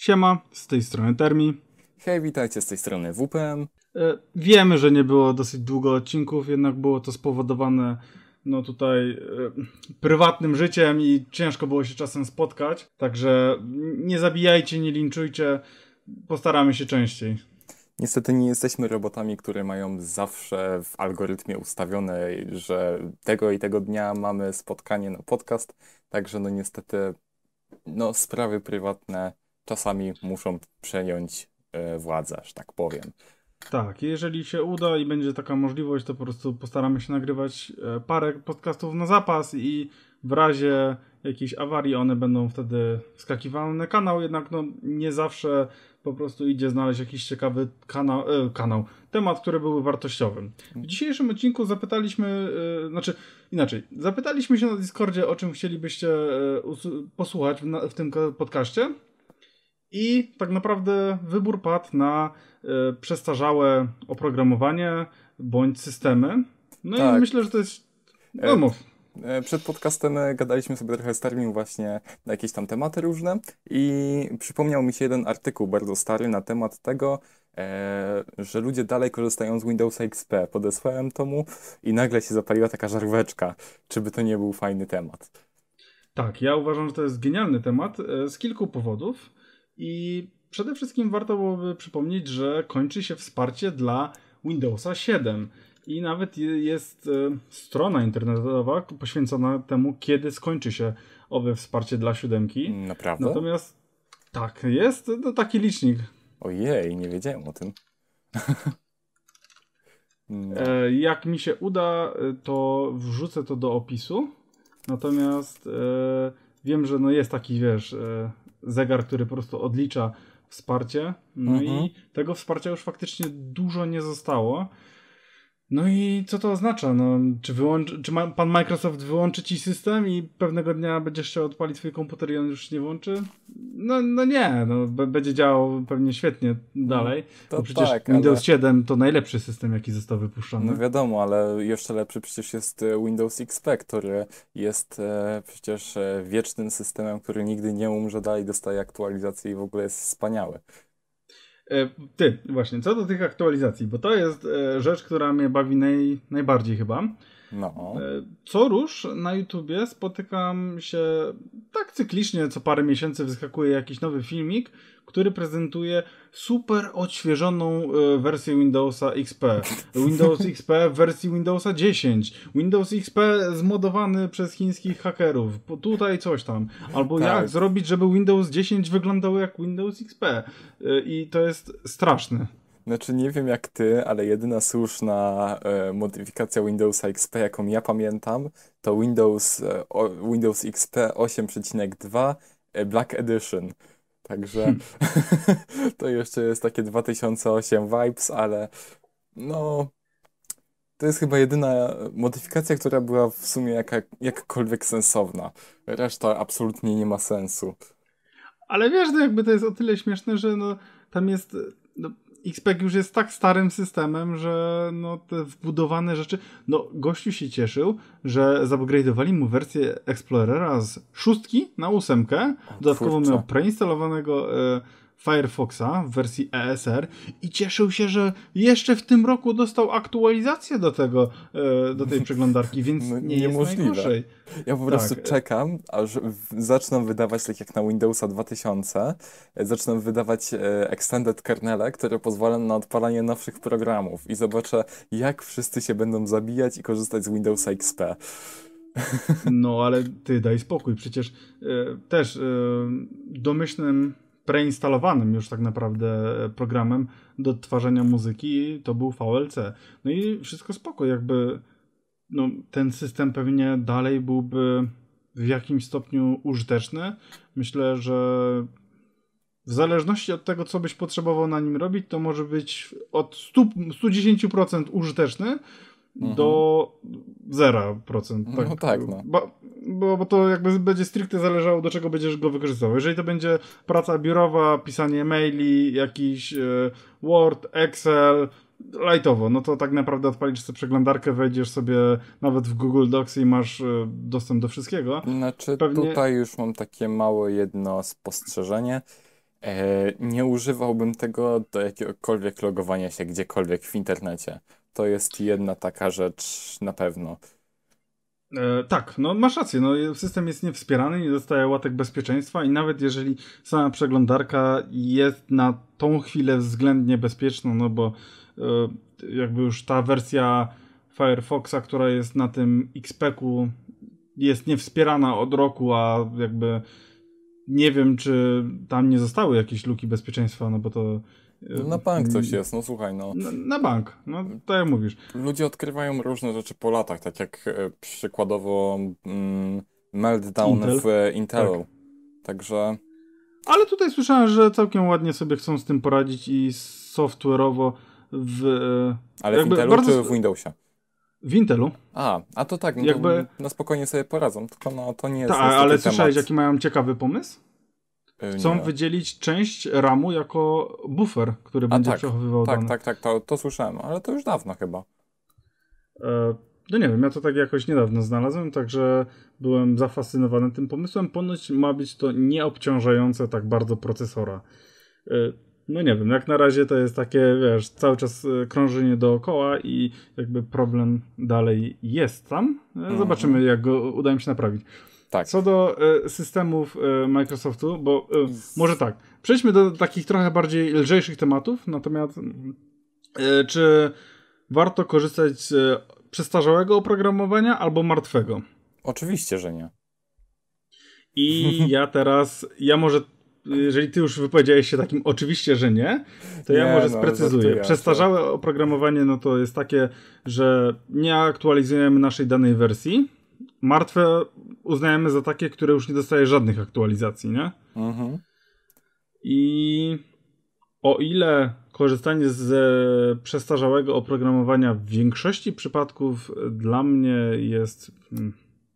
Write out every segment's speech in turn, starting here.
Siema, z tej strony Termi. Hej, witajcie, z tej strony WPM. Wiemy, że nie było dosyć długo odcinków, jednak było to spowodowane no tutaj prywatnym życiem i ciężko było się czasem spotkać. Także nie zabijajcie, nie linczujcie, postaramy się częściej. Niestety nie jesteśmy robotami, które mają zawsze w algorytmie ustawione, że tego i tego dnia mamy spotkanie na podcast. Także no niestety no, sprawy prywatne czasami muszą przejąć władzę, że tak powiem. Tak, jeżeli się uda i będzie taka możliwość, to po prostu postaramy się nagrywać parę podcastów na zapas i w razie jakiejś awarii one będą wtedy wskakiwane na kanał, jednak no nie zawsze po prostu idzie znaleźć jakiś ciekawy temat, który byłby wartościowy. W dzisiejszym odcinku zapytaliśmy się na Discordzie, o czym chcielibyście posłuchać w tym podcaście. I tak naprawdę wybór padł na przestarzałe oprogramowanie bądź systemy. No tak. I myślę, że to jest... No mów. Przed podcastem gadaliśmy sobie trochę z Termin właśnie na jakieś tam tematy różne i przypomniał mi się jeden artykuł bardzo stary na temat tego, że ludzie dalej korzystają z Windowsa XP. Podesłałem to mu i nagle się zapaliła taka żaróweczka. Czy by to nie był fajny temat? Tak, ja uważam, że to jest genialny temat z kilku powodów. I przede wszystkim warto byłoby przypomnieć, że kończy się wsparcie dla Windowsa 7. I nawet jest strona internetowa poświęcona temu, kiedy skończy się owe wsparcie dla 7. Naprawdę? Natomiast tak, jest no, taki licznik. Ojej, nie wiedziałem o tym. Jak mi się uda, to wrzucę to do opisu. Natomiast wiem, że no, jest taki, wiesz... zegar, który po prostu odlicza wsparcie. No i tego wsparcia już faktycznie dużo nie zostało. No i co to oznacza? No, czy pan Microsoft wyłączy ci system i pewnego dnia będziesz chciał odpalić swój komputer i on już nie włączy? No nie, będzie działał pewnie świetnie dalej. Bo przecież tak, Windows 7 to najlepszy system, jaki został wypuszczony. No wiadomo, ale jeszcze lepszy przecież jest Windows XP, który jest przecież wiecznym systemem, który nigdy nie umrze, dalej dostaje aktualizacje i w ogóle jest wspaniały. Ty, właśnie, co do tych aktualizacji, bo to jest rzecz, która mnie bawi najbardziej chyba. No. Co rusz na YouTubie spotykam się tak cyklicznie, co parę miesięcy wyskakuje jakiś nowy filmik, który prezentuje super odświeżoną wersję Windowsa XP. Windows XP w wersji Windowsa 10. Windows XP zmodowany przez chińskich hakerów. Tutaj coś tam. Albo tak. Jak zrobić, żeby Windows 10 wyglądał jak Windows XP. I to jest straszne. Znaczy nie wiem jak ty, ale jedyna słuszna modyfikacja Windowsa XP, jaką ja pamiętam, to Windows XP 8.2 Black Edition. Także to jeszcze jest takie 2008 vibes, ale no to jest chyba jedyna modyfikacja, która była w sumie jakkolwiek sensowna. Reszta absolutnie nie ma sensu. Ale wiesz, no jakby to jest o tyle śmieszne, że no tam jest... No... XPEG już jest tak starym systemem, że no te wbudowane rzeczy... No, gościu się cieszył, że zupgrade'owali mu wersję Explorera z 6 na 8. Dodatkowo miał preinstalowanego Firefoxa w wersji ESR i cieszył się, że jeszcze w tym roku dostał aktualizację do tej przeglądarki, więc no, nie jest najgorzej. Ja po prostu czekam, aż zaczną wydawać, tak jak na Windowsa 2000, zaczną wydawać extended kernele, które pozwalają na odpalanie nowszych programów i zobaczę, jak wszyscy się będą zabijać i korzystać z Windowsa XP. No, ale ty daj spokój, przecież też domyślnym preinstalowanym już tak naprawdę programem do odtwarzania muzyki to był VLC. No i wszystko spoko, jakby no, ten system pewnie dalej byłby w jakimś stopniu użyteczny. Myślę, że w zależności od tego, co byś potrzebował na nim robić, to może być od 110% użyteczny do 0%. Tak? No tak, no. Bo to jakby będzie stricte zależało, do czego będziesz go wykorzystywał. Jeżeli to będzie praca biurowa, pisanie maili, jakiś Word, Excel, lightowo, no to tak naprawdę odpalisz sobie przeglądarkę, wejdziesz sobie nawet w Google Docs i masz dostęp do wszystkiego. Znaczy tutaj już mam takie małe jedno spostrzeżenie. Nie używałbym tego do jakiegokolwiek logowania się gdziekolwiek w internecie. To jest jedna taka rzecz na pewno. Tak, no masz rację, no, system jest niewspierany, nie dostaje łatek bezpieczeństwa i nawet jeżeli sama przeglądarka jest na tą chwilę względnie bezpieczna, no bo jakby już ta wersja Firefoxa, która jest na tym XP-ku, jest niewspierana od roku, a jakby nie wiem, czy tam nie zostały jakieś luki bezpieczeństwa, no bo to... Na bank coś jest, no słuchaj, no. Na bank, no to jak mówisz. Ludzie odkrywają różne rzeczy po latach, tak jak przykładowo Meltdown w Intelu. Tak. Także... Ale tutaj słyszałem, że całkiem ładnie sobie chcą z tym poradzić i software'owo w... Ale w Intelu bardzo... czy w Windowsie? W Intelu. A to tak, no jakby... to na spokojnie sobie poradzą, tylko no to nie jest... Tak, ale słyszałeś, jaki mają ciekawy pomysł? Chcą wydzielić część RAMu jako bufer, który będzie przechowywał dane. Tak, to słyszałem, ale to już dawno chyba. No nie wiem, ja to tak jakoś niedawno znalazłem, także byłem zafascynowany tym pomysłem. Ponoć ma być to nieobciążające tak bardzo procesora. No nie wiem, jak na razie to jest takie, wiesz, cały czas krążenie dookoła i jakby problem dalej jest tam. Zobaczymy, jak go uda mi się naprawić. Tak. Co do systemów Microsoftu, bo może tak, przejdźmy do takich trochę bardziej lżejszych tematów, natomiast czy warto korzystać z przestarzałego oprogramowania albo martwego? Oczywiście, że nie. I ja może, jeżeli ty już wypowiedziałeś się takim oczywiście, że nie, to ja może sprecyzuję. Przestarzałe oprogramowanie, no to jest takie, że nie aktualizujemy naszej danej wersji. Martwe uznajemy za takie, które już nie dostaje żadnych aktualizacji, nie? Mhm. I o ile korzystanie z przestarzałego oprogramowania w większości przypadków dla mnie jest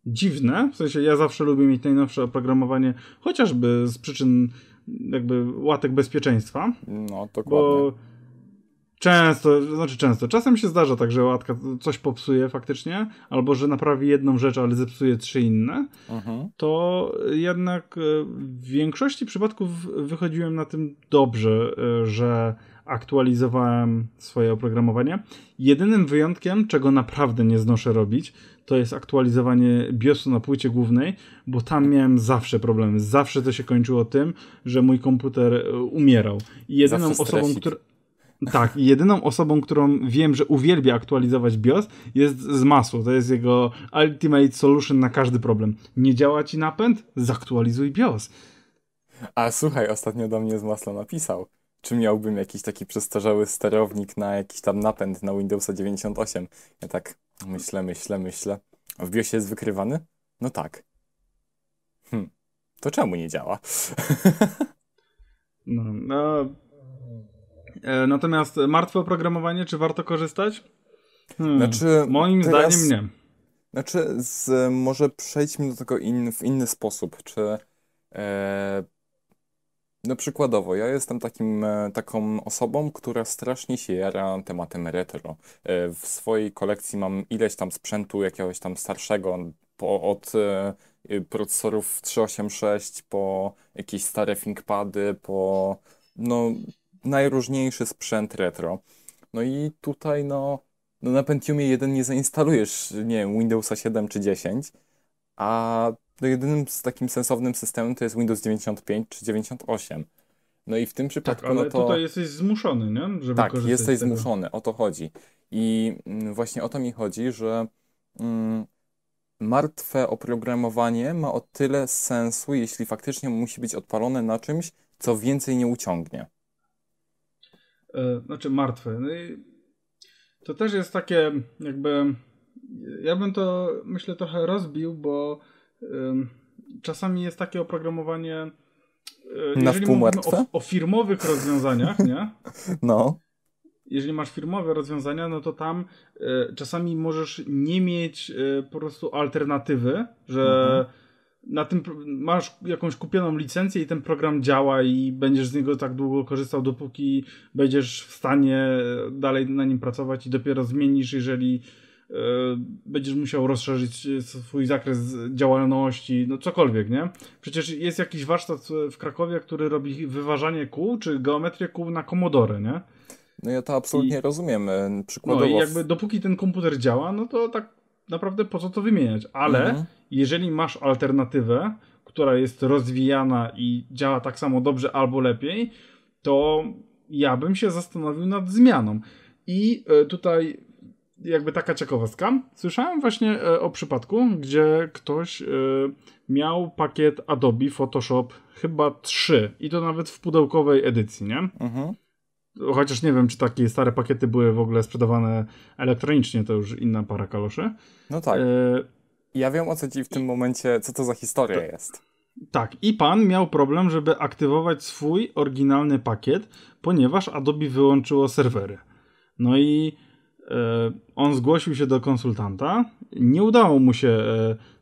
dziwne, w sensie ja zawsze lubię mieć najnowsze oprogramowanie, chociażby z przyczyn jakby łatek bezpieczeństwa. No, dokładnie. Bo czasem się zdarza tak, że łatka coś popsuje faktycznie, albo że naprawi jedną rzecz, ale zepsuje trzy inne, to jednak w większości przypadków wychodziłem na tym dobrze, że aktualizowałem swoje oprogramowanie. Jedynym wyjątkiem, czego naprawdę nie znoszę robić, to jest aktualizowanie BIOS-u na płycie głównej, bo tam miałem zawsze problemy. Zawsze to się kończyło tym, że mój komputer umierał. I jedyną osobą, która... Tak, i jedyną osobą, którą wiem, że uwielbia aktualizować BIOS, jest Zmasło. To jest jego ultimate solution na każdy problem. Nie działa ci napęd? Zaktualizuj BIOS. A słuchaj, ostatnio do mnie Zmasło napisał, czy miałbym jakiś taki przestarzały sterownik na jakiś tam napęd na Windowsa 98. Ja tak myślę. W BIOSie jest wykrywany? No tak. To czemu nie działa? No... Natomiast martwe oprogramowanie, czy warto korzystać? Moim zdaniem nie. Może przejdźmy do tego w inny sposób. Czy no przykładowo, ja jestem taką osobą, która strasznie się jara tematem retro. W swojej kolekcji mam ileś tam sprzętu jakiegoś tam starszego, od procesorów 386, po jakieś stare Thinkpady, po... no najróżniejszy sprzęt retro. No i tutaj no na Pentiumie 1 nie zainstalujesz, nie wiem, Windowsa 7 czy 10, a jedynym z takim sensownym systemem to jest Windows 95 czy 98. No i w tym przypadku... Tak, ale no to... tutaj jesteś zmuszony, nie? Żeby tak, jesteś zmuszony, o to chodzi. I właśnie o to mi chodzi, że martwe oprogramowanie ma o tyle sensu, jeśli faktycznie musi być odpalone na czymś, co więcej nie uciągnie. Znaczy martwe. No i to też jest takie jakby... Ja bym to, myślę, trochę rozbił, bo czasami jest takie oprogramowanie... Na wpół martwe? O firmowych rozwiązaniach, nie? No. Jeżeli masz firmowe rozwiązania, no to tam czasami możesz nie mieć po prostu alternatywy, że... Na tym masz jakąś kupioną licencję i ten program działa i będziesz z niego tak długo korzystał, dopóki będziesz w stanie dalej na nim pracować i dopiero zmienisz, jeżeli będziesz musiał rozszerzyć swój zakres działalności, no cokolwiek, nie? Przecież jest jakiś warsztat w Krakowie, który robi wyważanie kół, czy geometrię kół na Commodore, nie? No ja to absolutnie rozumiem. Przykładowo... No i jakby dopóki ten komputer działa, no to tak naprawdę po co to wymieniać? Ale jeżeli masz alternatywę, która jest rozwijana i działa tak samo dobrze albo lepiej, to ja bym się zastanowił nad zmianą. I tutaj jakby taka ciekawostka. Słyszałem właśnie o przypadku, gdzie ktoś miał pakiet Adobe Photoshop chyba 3 i to nawet w pudełkowej edycji, nie? Chociaż nie wiem, czy takie stare pakiety były w ogóle sprzedawane elektronicznie, to już inna para kaloszy. No tak. Ja wiem, o co ci w tym momencie, co to za historia jest. Tak, i pan miał problem, żeby aktywować swój oryginalny pakiet, ponieważ Adobe wyłączyło serwery. No i on zgłosił się do konsultanta. Nie udało mu się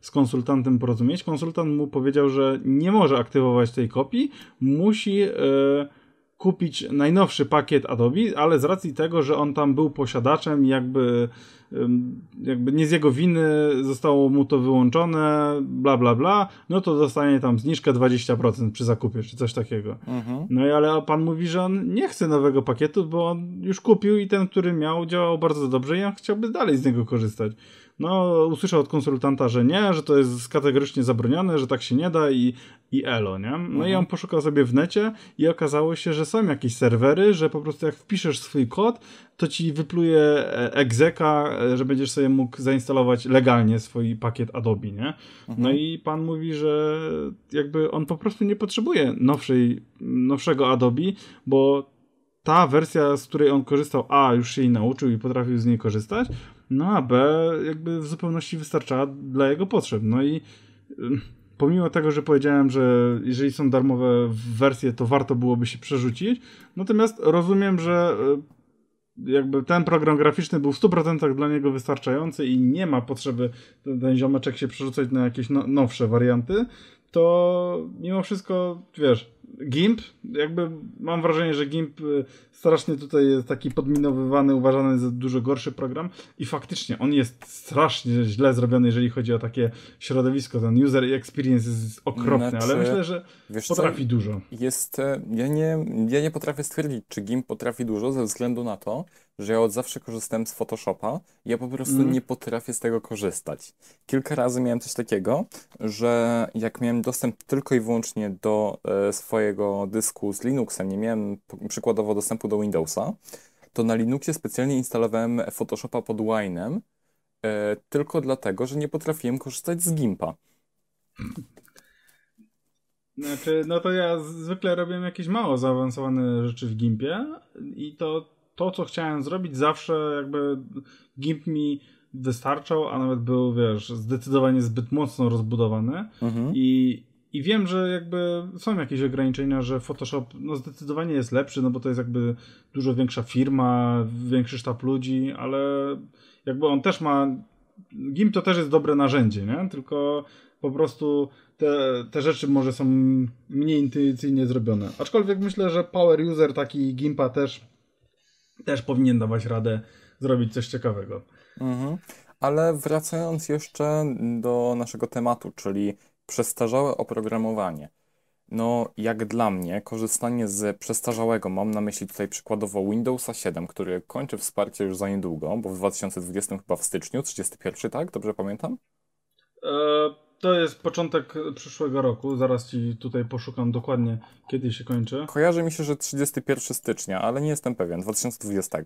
z konsultantem porozumieć. Konsultant mu powiedział, że nie może aktywować tej kopii, musi... kupić najnowszy pakiet Adobe, ale z racji tego, że on tam był posiadaczem, jakby nie z jego winy zostało mu to wyłączone, bla bla bla, no to dostanie tam zniżkę 20% przy zakupie, czy coś takiego. No i ale pan mówi, że on nie chce nowego pakietu, bo on już kupił i ten, który miał, działał bardzo dobrze i on chciałby dalej z niego korzystać. No, usłyszał od konsultanta, że nie, że to jest kategorycznie zabronione, że tak się nie da i elo, nie? No i on poszukał sobie w necie i okazało się, że są jakieś serwery, że po prostu jak wpiszesz swój kod, to ci wypluje egzeka, że będziesz sobie mógł zainstalować legalnie swój pakiet Adobe, nie? No i pan mówi, że jakby on po prostu nie potrzebuje nowszego Adobe, bo ta wersja, z której on korzystał, A, już się jej nauczył i potrafił z niej korzystać, no a B jakby w zupełności wystarczała dla jego potrzeb. No i pomimo tego, że powiedziałem, że jeżeli są darmowe wersje, to warto byłoby się przerzucić, natomiast rozumiem, że jakby ten program graficzny był w 100% dla niego wystarczający i nie ma potrzeby ten ziomeczek się przerzucać na jakieś nowsze warianty, to mimo wszystko, wiesz, GIMP, jakby mam wrażenie, że GIMP strasznie tutaj jest taki podminowywany, uważany za dużo gorszy program i faktycznie on jest strasznie źle zrobiony, jeżeli chodzi o takie środowisko, ten user experience jest okropny, znaczy, ale myślę, że potrafi dużo. Ja nie potrafię stwierdzić, czy GIMP potrafi dużo ze względu na to, że ja od zawsze korzystałem z Photoshopa, ja po prostu nie potrafię z tego korzystać. Kilka razy miałem coś takiego, że jak miałem dostęp tylko i wyłącznie do swojego dysku z Linuxem, nie miałem przykładowo dostępu do Windowsa, to na Linuxie specjalnie instalowałem Photoshopa pod Wine'em tylko dlatego, że nie potrafiłem korzystać z Gimpa. Znaczy, no to ja zwykle robię jakieś mało zaawansowane rzeczy w Gimpie i to, co chciałem zrobić, zawsze jakby GIMP mi wystarczał, a nawet był, wiesz, zdecydowanie zbyt mocno rozbudowany i wiem, że jakby są jakieś ograniczenia, że Photoshop no zdecydowanie jest lepszy, no bo to jest jakby dużo większa firma, większy sztab ludzi, ale jakby on też ma... GIMP to też jest dobre narzędzie, nie? Tylko po prostu te rzeczy może są mniej intuicyjnie zrobione. Aczkolwiek myślę, że power user taki GIMPa też powinien dawać radę zrobić coś ciekawego. Ale wracając jeszcze do naszego tematu, czyli przestarzałe oprogramowanie. No, jak dla mnie, korzystanie z przestarzałego, mam na myśli tutaj przykładowo Windowsa 7, który kończy wsparcie już za niedługo, bo w 2020 chyba w styczniu, 31, tak? Dobrze pamiętam? To jest początek przyszłego roku, zaraz ci tutaj poszukam dokładnie, kiedy się kończy. Kojarzy mi się, że 31 stycznia, ale nie jestem pewien, 2020.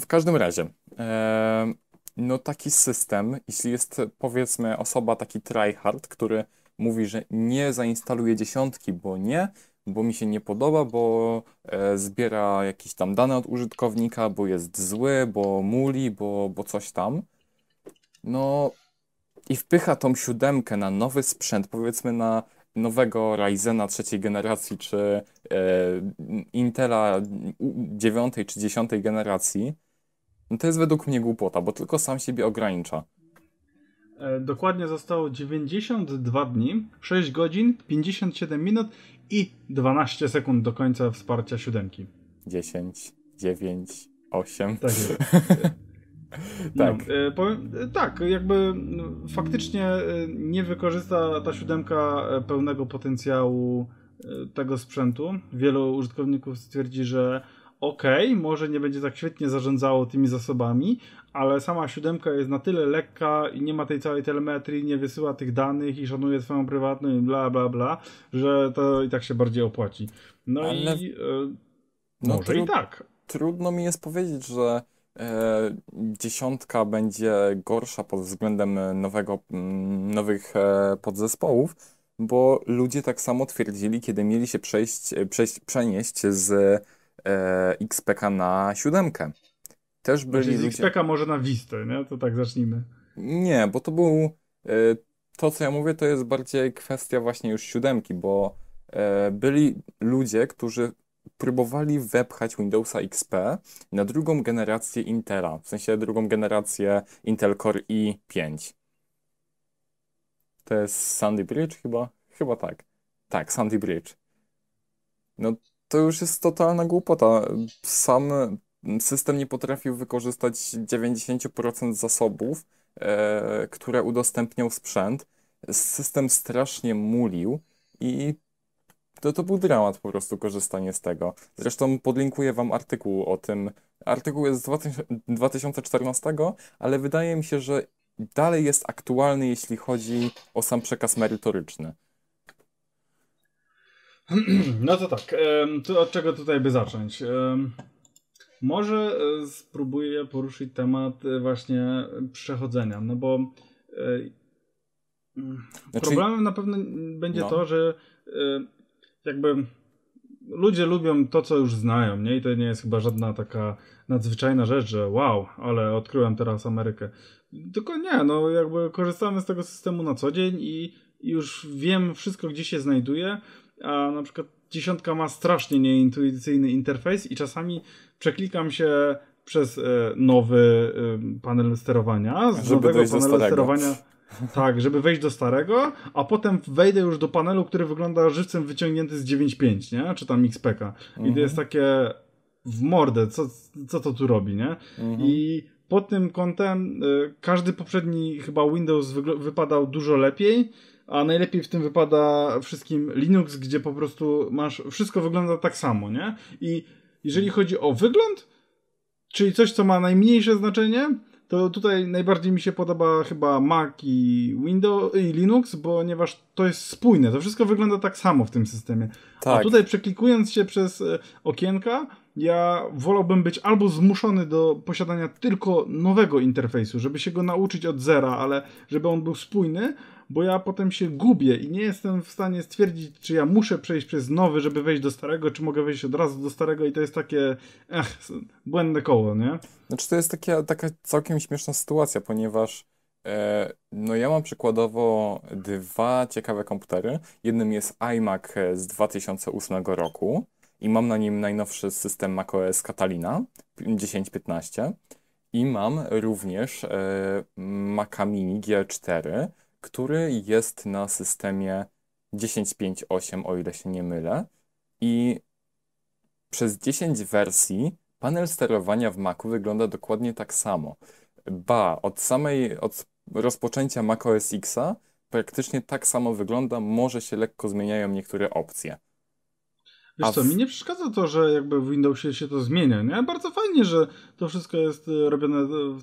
W każdym razie, no taki system, jeśli jest powiedzmy osoba, taki tryhard, który mówi, że nie zainstaluje dziesiątki, bo mi się nie podoba, bo zbiera jakieś tam dane od użytkownika, bo jest zły, bo muli, bo coś tam, no... I wpycha tą 7 na nowy sprzęt, powiedzmy na nowego Ryzena 3. generacji, czy Intela 9. czy 10. generacji, no to jest według mnie głupota, bo tylko sam siebie ogranicza. Dokładnie zostało 92 dni, 6 godzin, 57 minut i 12 sekund do końca wsparcia 7. 10, 9, 8. Tak jest. Tak. No, powiem, tak, jakby faktycznie nie wykorzysta ta siódemka pełnego potencjału tego sprzętu. Wielu użytkowników stwierdzi, że okej, może nie będzie tak świetnie zarządzało tymi zasobami, ale sama siódemka jest na tyle lekka i nie ma tej całej telemetrii, nie wysyła tych danych i szanuje swoją prywatność i bla bla bla, że to i tak się bardziej opłaci. No ale... i no może i tak. Trudno mi jest powiedzieć, że dziesiątka będzie gorsza pod względem nowych podzespołów, bo ludzie tak samo twierdzili, kiedy mieli się przenieść z XPK na siódemkę. Też byli z XPK ludzie... może na Vistę, nie? To tak zacznijmy. Nie, bo to był... To, co ja mówię, to jest bardziej kwestia właśnie już siódemki, bo byli ludzie, którzy próbowali wepchać Windowsa XP na drugą generację Intela, w sensie drugą generację Intel Core i5. To jest Sandy Bridge chyba? Chyba tak. Tak, Sandy Bridge. No to już jest totalna głupota. Sam system nie potrafił wykorzystać 90% zasobów, które udostępniał sprzęt. System strasznie mulił i to był dramat po prostu korzystanie z tego. Zresztą podlinkuję wam artykuł o tym. Artykuł jest z 2014, ale wydaje mi się, że dalej jest aktualny, jeśli chodzi o sam przekaz merytoryczny. No to tak, to od czego tutaj by zacząć? Może spróbuję poruszyć temat właśnie przechodzenia, no bo problemem na pewno będzie to, że jakby ludzie lubią to, co już znają, nie? I to nie jest chyba żadna taka nadzwyczajna rzecz, że wow, ale odkryłem teraz Amerykę. Tylko nie, no jakby korzystamy z tego systemu na co dzień i już wiem wszystko, gdzie się znajduje, a na przykład dziesiątka ma strasznie nieintuicyjny interfejs i czasami przeklikam się przez nowy panel sterowania, z nowego panelu sterowania... Tak, żeby wejść do starego, a potem wejdę już do panelu, który wygląda żywcem wyciągnięty z 9.5, nie? Czy tam XPK. I to jest takie w mordę, co to tu robi, nie? I pod tym kątem każdy poprzedni chyba Windows wypadał dużo lepiej, a najlepiej w tym wypada wszystkim Linux, gdzie po prostu masz, wszystko wygląda tak samo, nie? I jeżeli chodzi o wygląd, czyli coś, co ma najmniejsze znaczenie, to tutaj najbardziej mi się podoba chyba Mac i Windows i Linux, ponieważ to jest spójne. To wszystko wygląda tak samo w tym systemie. Tak. A tutaj przeklikując się przez okienka, ja wolałbym być albo zmuszony do posiadania tylko nowego interfejsu, żeby się go nauczyć od zera, ale żeby on był spójny, bo ja potem się gubię i nie jestem w stanie stwierdzić, czy ja muszę przejść przez nowy, żeby wejść do starego, czy mogę wejść od razu do starego i to jest takie błędne koło, nie? Znaczy to jest taka całkiem śmieszna sytuacja, ponieważ no ja mam przykładowo dwa ciekawe komputery. Jednym jest iMac z 2008 roku i mam na nim najnowszy system macOS Catalina 10.15 i mam również Maca Mini G4, który jest na systemie 10.5.8, o ile się nie mylę. I przez 10 wersji panel sterowania w Macu wygląda dokładnie tak samo. Ba, od rozpoczęcia macOS X-a praktycznie tak samo wygląda, może się lekko zmieniają niektóre opcje. Wiesz co, mi nie przeszkadza to, że jakby w Windowsie się to zmienia, nie? Bardzo fajnie, że to wszystko jest robione w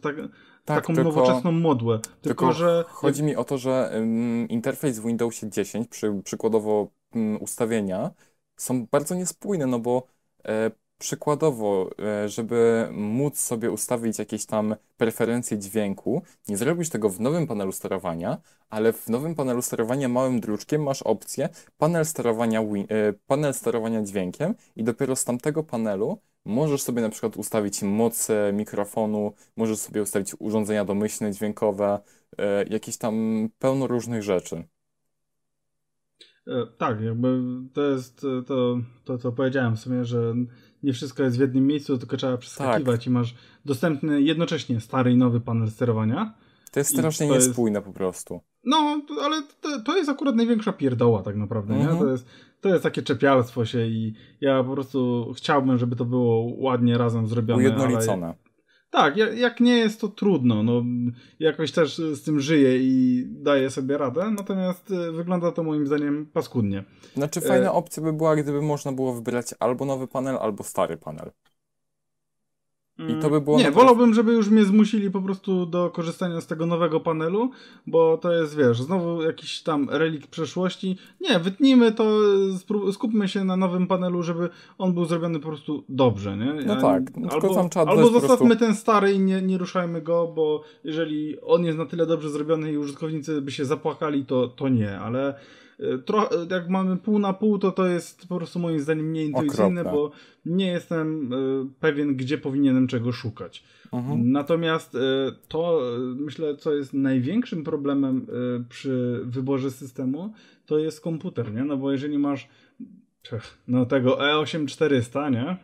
taką nowoczesną modłę. Tylko że... Chodzi mi o to, że interfejs w Windowsie 10, przykładowo ustawienia, są bardzo niespójne, no bo przykładowo, żeby móc sobie ustawić jakieś tam preferencje dźwięku, nie zrobisz tego w nowym panelu sterowania, ale w nowym panelu sterowania małym druczkiem masz opcję panel sterowania dźwiękiem i dopiero z tamtego panelu możesz sobie na przykład ustawić moc mikrofonu, możesz sobie ustawić urządzenia domyślne, dźwiękowe, jakieś tam pełno różnych rzeczy. Tak, jakby to jest to, co powiedziałem w sumie, że nie wszystko jest w jednym miejscu, tylko trzeba przeskakiwać i masz dostępny jednocześnie stary i nowy panel sterowania. To jest strasznie niespójne po prostu. No, ale to jest akurat największa pierdoła tak naprawdę, nie? To jest takie czepialstwo się i ja po prostu chciałbym, żeby to było ładnie razem zrobione. Ujednolicone. Tak, jak nie jest, to trudno. No, jakoś też z tym żyję i daję sobie radę, natomiast wygląda to moim zdaniem paskudnie. Znaczy fajna opcja by była, gdyby można było wybrać albo nowy panel, albo stary panel. I to by było nie, wolałbym, żeby już mnie zmusili po prostu do korzystania z tego nowego panelu, bo to jest, wiesz, znowu jakiś tam relikt przeszłości. Nie, wytnijmy to, skupmy się na nowym panelu, żeby on był zrobiony po prostu dobrze, nie? Ja, no tak. Albo zostawmy ten stary i nie ruszajmy go, bo jeżeli on jest na tyle dobrze zrobiony i użytkownicy by się zapłakali, to nie, ale... jak mamy pół na pół, to jest po prostu moim zdaniem nieintuicyjne, bo nie jestem pewien, gdzie powinienem czego szukać. Natomiast to, myślę, co jest największym problemem przy wyborze systemu, to jest komputer, nie? No bo jeżeli masz tego E8400, nie?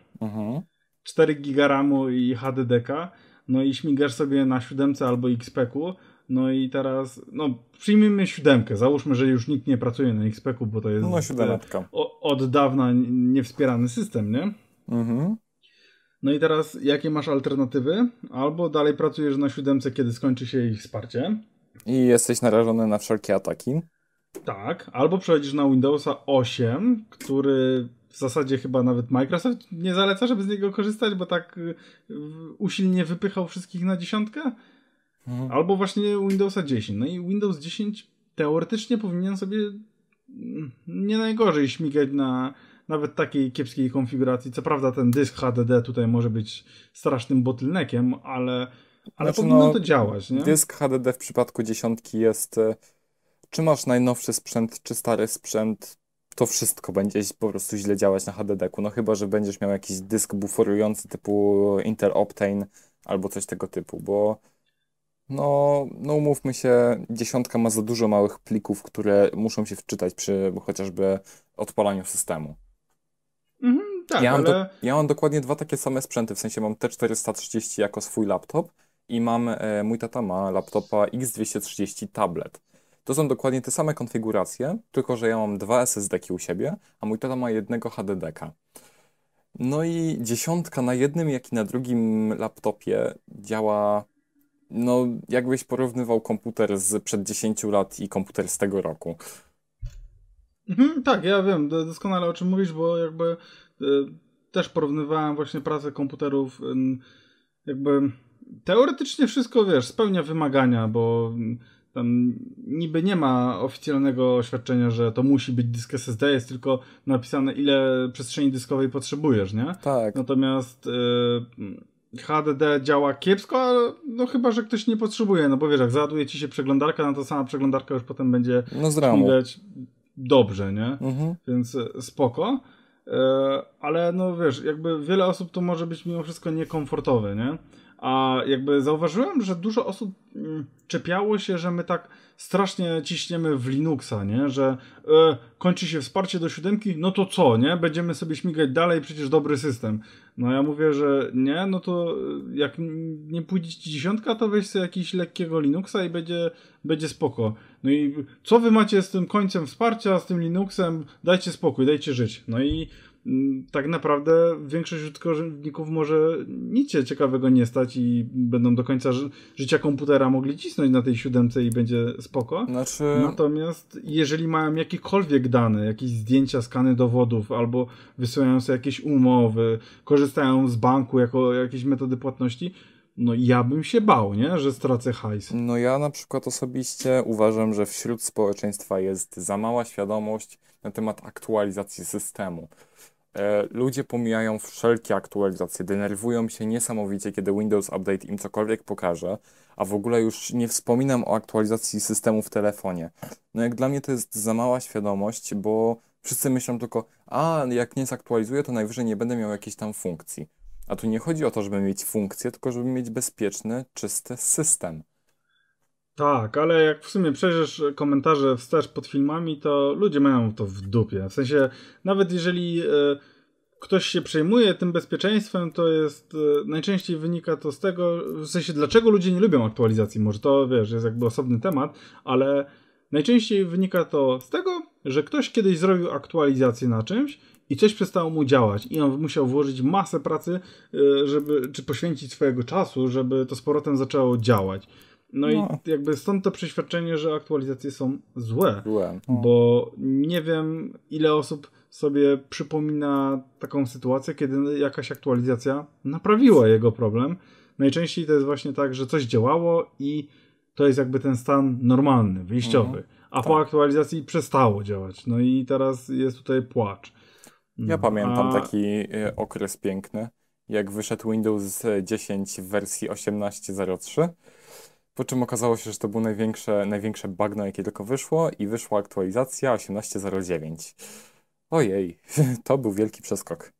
4 giga ramu i HDD-ka, no i śmigasz sobie na 7 albo XP-ku, no i teraz, przyjmijmy 7, załóżmy, że już nikt nie pracuje na XP-ku, bo to jest od dawna niewspierany system, nie? No i teraz, jakie masz alternatywy? Albo dalej pracujesz na 7, kiedy skończy się ich wsparcie. I jesteś narażony na wszelkie ataki. Tak, albo przechodzisz na Windowsa 8, który... W zasadzie chyba nawet Microsoft nie zaleca, żeby z niego korzystać, bo tak usilnie wypychał wszystkich na 10. Albo właśnie Windowsa 10. No i Windows 10 teoretycznie powinien sobie nie najgorzej śmigać na nawet takiej kiepskiej konfiguracji. Co prawda ten dysk HDD tutaj może być strasznym bottleneckiem, ale znaczy, powinno to działać, nie? Dysk HDD w przypadku 10 jest... Czy masz najnowszy sprzęt, czy stary sprzęt, to wszystko będzie po prostu źle działać na HDD-ku. No chyba, że będziesz miał jakiś dysk buforujący typu Intel Optane albo coś tego typu, bo no umówmy się, 10 ma za dużo małych plików, które muszą się wczytać przy chociażby odpalaniu systemu. Tak, ja mam dokładnie 2 takie same sprzęty, w sensie mam T430 jako swój laptop i mam, mój tata ma laptopa X230 tablet. To są dokładnie te same konfiguracje, tylko że ja mam 2 SSD-ki u siebie, a mój tata ma 1 HDD-ka. No i 10 na jednym, jak i na drugim laptopie działa, jakbyś porównywał komputer z przed 10 lat i komputer z tego roku. Tak, ja wiem doskonale, o czym mówisz, bo jakby też porównywałem właśnie pracę komputerów, jakby teoretycznie wszystko, wiesz, spełnia wymagania, bo... Tam niby nie ma oficjalnego oświadczenia, że to musi być dysk SSD, jest tylko napisane, ile przestrzeni dyskowej potrzebujesz, nie? Tak. Natomiast HDD działa kiepsko, ale chyba, że ktoś nie potrzebuje, bo wiesz, jak załaduje ci się przeglądarka, to sama przeglądarka już potem będzie widać dobrze, nie? Więc spoko. Ale wiesz, jakby wiele osób to może być mimo wszystko niekomfortowe, nie? A jakby zauważyłem, że dużo osób czepiało się, że my tak strasznie ciśniemy w Linuxa, nie? Że kończy się wsparcie do 7, no to co, nie? Będziemy sobie śmigać dalej, przecież dobry system. No ja mówię, że nie, no to jak nie pójdzie ci 10, to weź sobie jakiś lekkiego Linuxa i będzie spoko. No i co wy macie z tym końcem wsparcia, z tym Linuxem? Dajcie spokój, dajcie żyć. No i tak naprawdę większość użytkowników może nic się ciekawego nie stać i będą do końca życia komputera mogli cisnąć na tej 7 i będzie spoko. Natomiast jeżeli mają jakiekolwiek dane, jakieś zdjęcia, skany dowodów, albo wysyłają sobie jakieś umowy, korzystają z banku jako jakieś metody płatności, ja bym się bał, nie? Że stracę hajs. No ja na przykład osobiście uważam, że wśród społeczeństwa jest za mała świadomość na temat aktualizacji systemu. Ludzie pomijają wszelkie aktualizacje, denerwują się niesamowicie, kiedy Windows Update im cokolwiek pokaże, a w ogóle już nie wspominam o aktualizacji systemu w telefonie. Jak dla mnie to jest za mała świadomość, bo wszyscy myślą tylko, jak nie zaktualizuję, to najwyżej nie będę miał jakiejś tam funkcji. A tu nie chodzi o to, żeby mieć funkcję, tylko żeby mieć bezpieczny, czysty system. Tak, ale jak w sumie przejrzysz komentarze wstecz pod filmami, to ludzie mają to w dupie. W sensie, nawet jeżeli ktoś się przejmuje tym bezpieczeństwem, to jest, najczęściej wynika to z tego, w sensie dlaczego ludzie nie lubią aktualizacji, może to, wiesz, jest jakby osobny temat, ale najczęściej wynika to z tego, że ktoś kiedyś zrobił aktualizację na czymś i coś przestało mu działać i on musiał włożyć masę pracy, żeby, czy poświęcić swojego czasu, żeby to z powrotem zaczęło działać. No i jakby stąd to przeświadczenie, że aktualizacje są złe, bo nie wiem, ile osób sobie przypomina taką sytuację, kiedy jakaś aktualizacja naprawiła jego problem. Najczęściej to jest właśnie tak, że coś działało i to jest jakby ten stan normalny, wyjściowy, a po aktualizacji przestało działać. No i teraz jest tutaj płacz. Ja pamiętam taki okres piękny, jak wyszedł Windows 10 w wersji 18.03, po czym okazało się, że to było największe bagno, jakie tylko wyszło i wyszła aktualizacja 18.09. Ojej, to był wielki przeskok.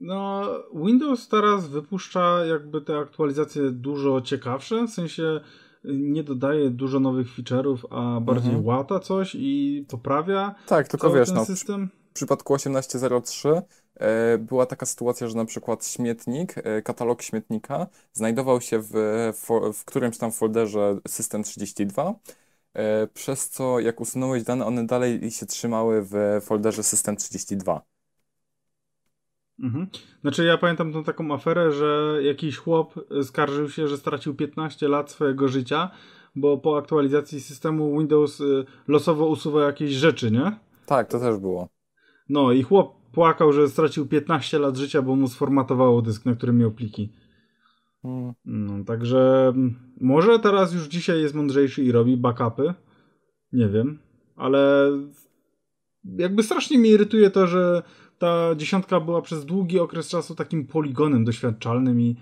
No, Windows teraz wypuszcza jakby te aktualizacje dużo ciekawsze, w sensie nie dodaje dużo nowych feature'ów, a bardziej łata coś i poprawia. Tak, tylko wiesz, ten system. W przypadku 18.03 była taka sytuacja, że na przykład śmietnik, katalog śmietnika znajdował się w którymś tam folderze System 32, przez co jak usunąłeś dane, one dalej się trzymały w folderze System 32. Znaczy ja pamiętam tą taką aferę, że jakiś chłop skarżył się, że stracił 15 lat swojego życia, bo po aktualizacji systemu Windows losowo usuwa jakieś rzeczy, nie? Tak, to też było. No i chłop płakał, że stracił 15 lat życia, bo mu sformatowało dysk, na którym miał pliki. No, także może teraz już dzisiaj jest mądrzejszy i robi backupy. Nie wiem, ale jakby strasznie mnie irytuje to, że ta dziesiątka była przez długi okres czasu takim poligonem doświadczalnym i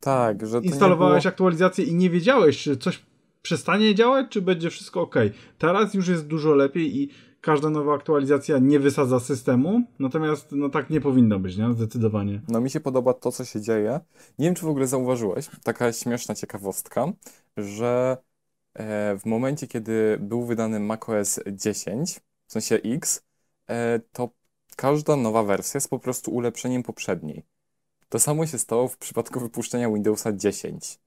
tak, że instalowałeś aktualizację i nie wiedziałeś, czy coś przestanie działać, czy będzie wszystko ok. Teraz już jest dużo lepiej i każda nowa aktualizacja nie wysadza systemu, natomiast no tak nie powinno być, nie? Zdecydowanie. No mi się podoba to, co się dzieje. Nie wiem, czy w ogóle zauważyłeś, taka śmieszna ciekawostka, że w momencie, kiedy był wydany macOS 10, w sensie X, to każda nowa wersja jest po prostu ulepszeniem poprzedniej. To samo się stało w przypadku wypuszczenia Windowsa 10.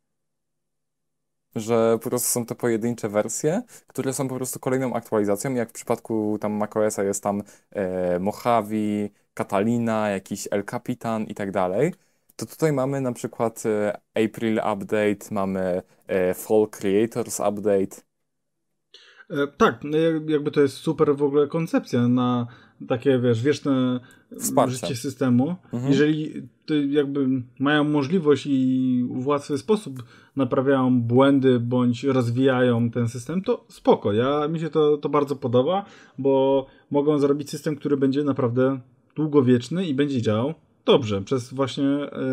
Że po prostu są te pojedyncze wersje, które są po prostu kolejną aktualizacją, jak w przypadku tam macOS-a jest tam Mojave, Catalina, jakiś El Capitan i tak dalej, to tutaj mamy na przykład April Update, mamy Fall Creators Update. Tak, no jakby to jest super w ogóle koncepcja na takie, wiesz, wieczne wsparcie. Życie systemu. Jeżeli jakby mają możliwość i w łatwy sposób naprawiają błędy bądź rozwijają ten system, to spoko. Mi się to bardzo podoba, bo mogą zrobić system, który będzie naprawdę długowieczny i będzie działał dobrze przez właśnie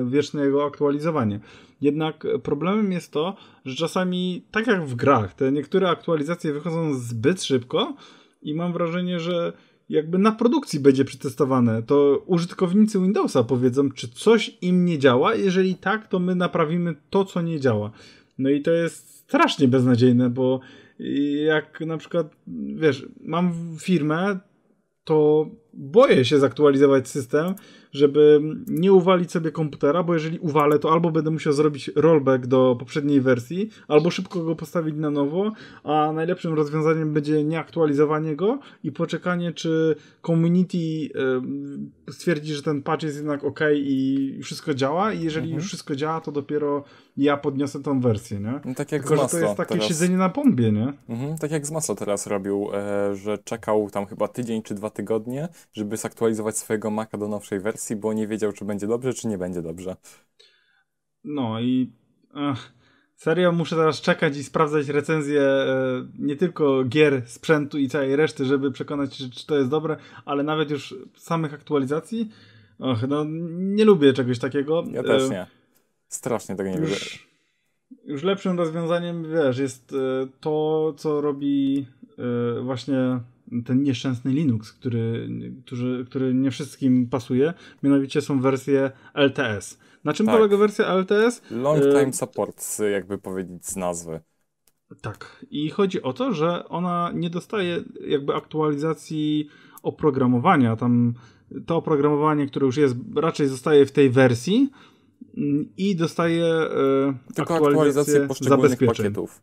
wieczne jego aktualizowanie. Jednak problemem jest to, że czasami, tak jak w grach, te niektóre aktualizacje wychodzą zbyt szybko i mam wrażenie, że jakby na produkcji będzie przetestowane, to użytkownicy Windowsa powiedzą, czy coś im nie działa, jeżeli tak, to my naprawimy to, co nie działa. No i to jest strasznie beznadziejne, bo jak na przykład, wiesz, mam firmę, to boję się zaktualizować system, żeby nie uwalić sobie komputera, bo jeżeli uwalę, to albo będę musiał zrobić rollback do poprzedniej wersji, albo szybko go postawić na nowo, a najlepszym rozwiązaniem będzie nieaktualizowanie go i poczekanie, czy community stwierdzi, że ten patch jest jednak ok i wszystko działa, i jeżeli już wszystko działa, to dopiero ja podniosę tą wersję, nie? No, tak jak tylko, że to jest takie teraz siedzenie na bombie, nie? Tak jak z Maslo teraz robił, że czekał tam chyba tydzień czy 2 tygodnie, żeby zaktualizować swojego Maca do nowszej wersji, bo nie wiedział, czy będzie dobrze, czy nie będzie dobrze. No i serio muszę teraz czekać i sprawdzać recenzję nie tylko gier, sprzętu i całej reszty, żeby przekonać się, czy to jest dobre, ale nawet już samych aktualizacji. No nie lubię czegoś takiego. Ja też nie. Strasznie tego nie lubię. Już lepszym rozwiązaniem, wiesz, jest to, co robi właśnie ten nieszczęsny Linux, który nie wszystkim pasuje, mianowicie są wersje LTS. Na czym polega wersja LTS? Long Time Support, jakby powiedzieć z nazwy. Tak. I chodzi o to, że ona nie dostaje jakby aktualizacji oprogramowania. Tam to oprogramowanie, które już jest, raczej zostaje w tej wersji i dostaje tylko aktualizację poszczególnych pakietów.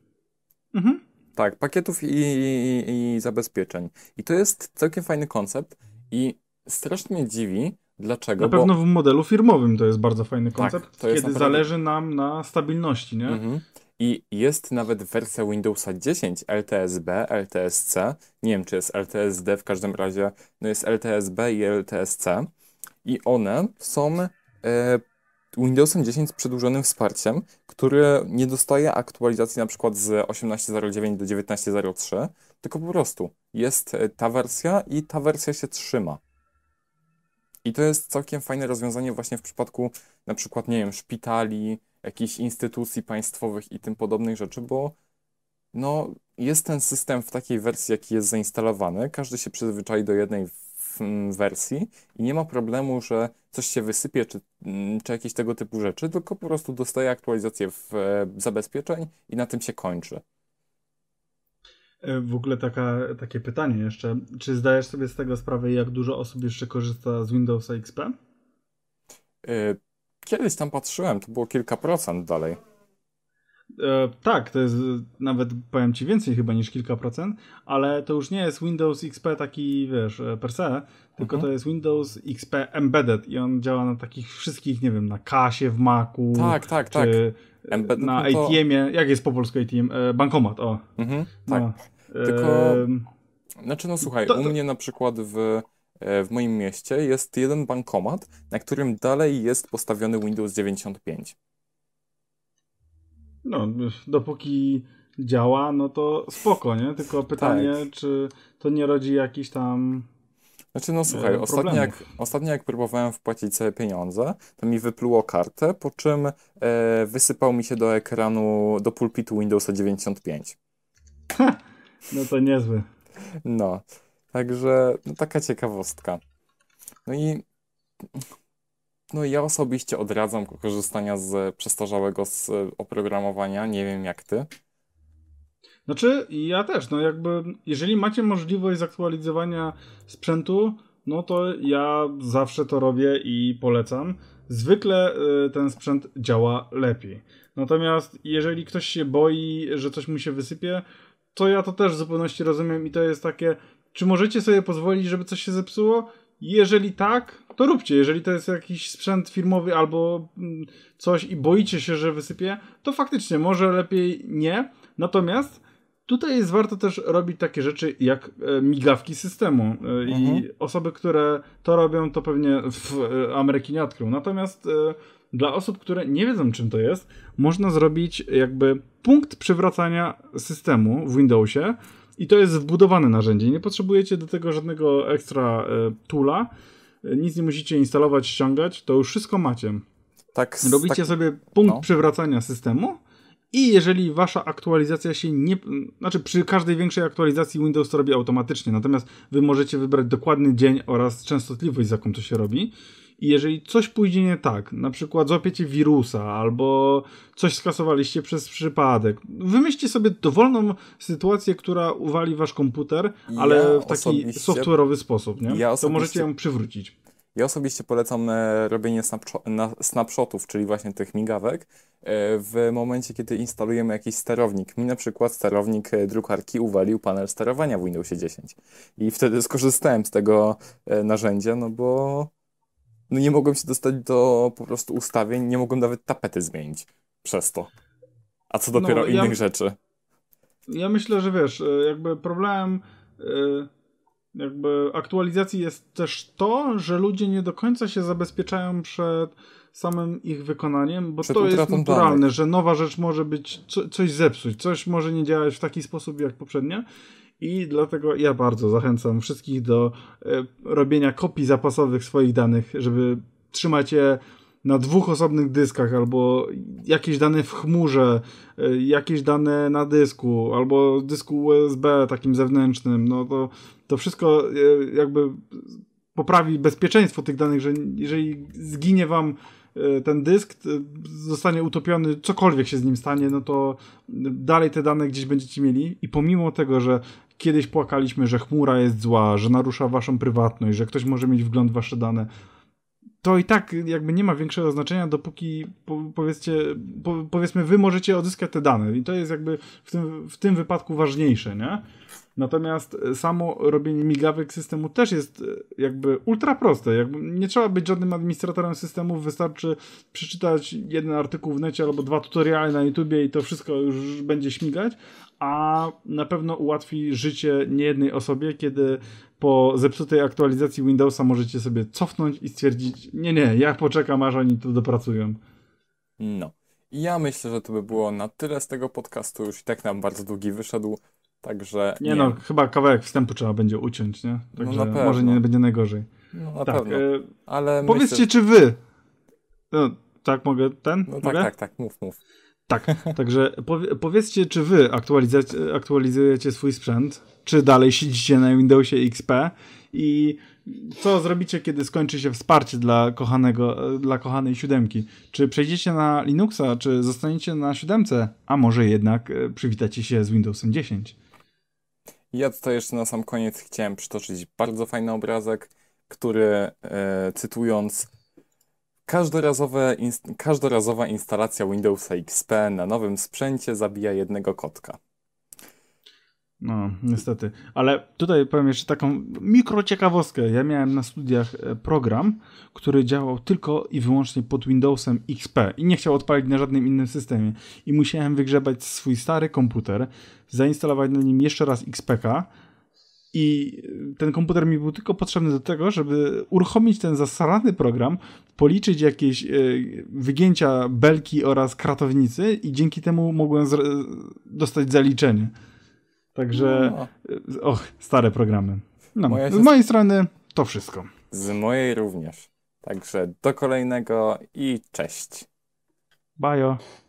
Tak, pakietów i zabezpieczeń. I to jest całkiem fajny koncept i strasznie dziwi. Dlaczego? Na pewno w modelu firmowym to jest bardzo fajny koncept, tak, kiedy naprawdę... zależy nam na stabilności, nie? Mhm. I jest nawet wersja Windowsa 10 LTSB, LTSC, nie wiem czy jest LTSD, w każdym razie no jest LTSB i LTSC i one są Windowsem 10 z przedłużonym wsparciem, który nie dostaje aktualizacji na przykład z 18.09 do 19.03, tylko po prostu jest ta wersja i ta wersja się trzyma. I to jest całkiem fajne rozwiązanie właśnie w przypadku na przykład, nie wiem, szpitali, jakichś instytucji państwowych i tym podobnych rzeczy, bo no, jest ten system w takiej wersji, jaki jest zainstalowany, każdy się przyzwyczai do jednej wersji i nie ma problemu, że coś się wysypie, czy jakieś tego typu rzeczy, tylko po prostu dostaje aktualizację zabezpieczeń i na tym się kończy. W ogóle takie pytanie jeszcze. Czy zdajesz sobie z tego sprawę, jak dużo osób jeszcze korzysta z Windowsa XP? Kiedyś tam patrzyłem, to było kilka procent dalej. Tak, to jest nawet, powiem ci, więcej chyba niż kilka procent, ale to już nie jest Windows XP taki, wiesz, per se, tylko to jest Windows XP Embedded i on działa na takich wszystkich, nie wiem, na kasie w Macu, tak. Embedded, na no to... ATM-ie, jak jest po polsku ATM? Bankomat, o. Mhm, tak, no. Tylko, znaczy no słuchaj, to... u mnie na przykład w moim mieście jest jeden bankomat, na którym dalej jest postawiony Windows 95. No, dopóki działa, no to spoko, nie? Tylko pytanie, tak, czy to nie rodzi jakichś tam... Znaczy, no słuchaj, ostatnio jak próbowałem wpłacić sobie pieniądze, to mi wypluło kartę, po czym wysypał mi się do ekranu, do pulpitu Windowsa 95. Ha, no to niezły. No, także no, taka ciekawostka. No ja osobiście odradzam korzystania z przestarzałego oprogramowania, nie wiem jak ty. Znaczy ja też, no jakby jeżeli macie możliwość zaktualizowania sprzętu, no to ja zawsze to robię i polecam. Zwykle ten sprzęt działa lepiej. Natomiast jeżeli ktoś się boi, że coś mu się wysypie, to ja to też w zupełności rozumiem i to jest takie, czy możecie sobie pozwolić, żeby coś się zepsuło? Jeżeli tak, to róbcie. Jeżeli to jest jakiś sprzęt firmowy albo coś i boicie się, że wysypie, to faktycznie może lepiej nie. Natomiast tutaj jest warto też robić takie rzeczy jak migawki systemu. I osoby, które to robią, to pewnie w Ameryki nie odkrył. Natomiast dla osób, które nie wiedzą czym to jest, można zrobić jakby punkt przywracania systemu w Windowsie. I to jest wbudowane narzędzie. Nie potrzebujecie do tego żadnego ekstra toola. Nic nie musicie instalować, ściągać. To już wszystko macie. Tak, robicie sobie punkt przywracania systemu i jeżeli wasza aktualizacja się nie... Znaczy przy każdej większej aktualizacji Windows to robi automatycznie. Natomiast wy możecie wybrać dokładny dzień oraz częstotliwość, z jaką to się robi. I jeżeli coś pójdzie nie tak, na przykład złapiecie wirusa, albo coś skasowaliście przez przypadek, wymyślcie sobie dowolną sytuację, która uwali wasz komputer, ale w taki software'owy sposób, nie? To możecie ją przywrócić. Ja osobiście polecam robienie snapshotów, czyli właśnie tych migawek, w momencie, kiedy instalujemy jakiś sterownik. Mi na przykład sterownik drukarki uwalił panel sterowania w Windowsie 10. I wtedy skorzystałem z tego narzędzia, no bo... No nie mogłem się dostać do po prostu ustawień, nie mogłem nawet tapety zmienić przez to. A co dopiero innych rzeczy. Ja myślę, że wiesz, jakby problem jakby aktualizacji jest też to, że ludzie nie do końca się zabezpieczają przed samym ich wykonaniem, bo to jest naturalne, że nowa rzecz może być, coś zepsuć, coś może nie działać w taki sposób jak poprzednia. I dlatego ja bardzo zachęcam wszystkich do robienia kopii zapasowych swoich danych, żeby trzymać je na dwóch osobnych dyskach, albo jakieś dane w chmurze, jakieś dane na dysku, albo dysku USB takim zewnętrznym. No to wszystko jakby poprawi bezpieczeństwo tych danych, że jeżeli zginie wam ten dysk, zostanie utopiony, cokolwiek się z nim stanie, no to dalej te dane gdzieś będziecie mieli i pomimo tego, że kiedyś płakaliśmy, że chmura jest zła, że narusza waszą prywatność, że ktoś może mieć wgląd w wasze dane, to i tak jakby nie ma większego znaczenia, dopóki powiedzmy wy możecie odzyskać te dane i to jest jakby w tym wypadku ważniejsze, nie? Natomiast samo robienie migawek systemu też jest jakby ultra proste. Jakby nie trzeba być żadnym administratorem systemów, wystarczy przeczytać jeden artykuł w necie albo dwa tutoriale na YouTubie i to wszystko już będzie śmigać, a na pewno ułatwi życie niejednej osobie, kiedy po zepsutej aktualizacji Windowsa możecie sobie cofnąć i stwierdzić, nie, ja poczekam, aż oni to dopracują. No. I ja myślę, że to by było na tyle z tego podcastu. Już i tak nam bardzo długi wyszedł, także... Nie, chyba kawałek wstępu trzeba będzie uciąć, nie? Także no może nie będzie najgorzej. No na pewno. Ale powiedzcie, czy wy... No, tak mogę ten? No, tak, mów. Tak, także powiedzcie, czy wy aktualizujecie swój sprzęt, czy dalej siedzicie na Windowsie XP i co zrobicie, kiedy skończy się wsparcie dla kochanej 7? Czy przejdziecie na Linuxa, czy zostaniecie na 7? A może jednak przywitacie się z Windowsem 10? Ja tutaj jeszcze na sam koniec chciałem przytoczyć bardzo fajny obrazek, który cytując... Każdorazowa instalacja Windowsa XP na nowym sprzęcie zabija jednego kotka. No, niestety. Ale tutaj powiem jeszcze taką mikrociekawostkę. Ja miałem na studiach program, który działał tylko i wyłącznie pod Windowsem XP i nie chciał odpalić na żadnym innym systemie. I musiałem wygrzebać swój stary komputer, zainstalować na nim jeszcze raz XPK, i ten komputer mi był tylko potrzebny do tego, żeby uruchomić ten zasrany program, policzyć jakieś wygięcia belki oraz kratownicy i dzięki temu mogłem dostać zaliczenie. Także, stare programy. No, z mojej strony to wszystko. Z mojej również. Także do kolejnego i cześć. Bajo.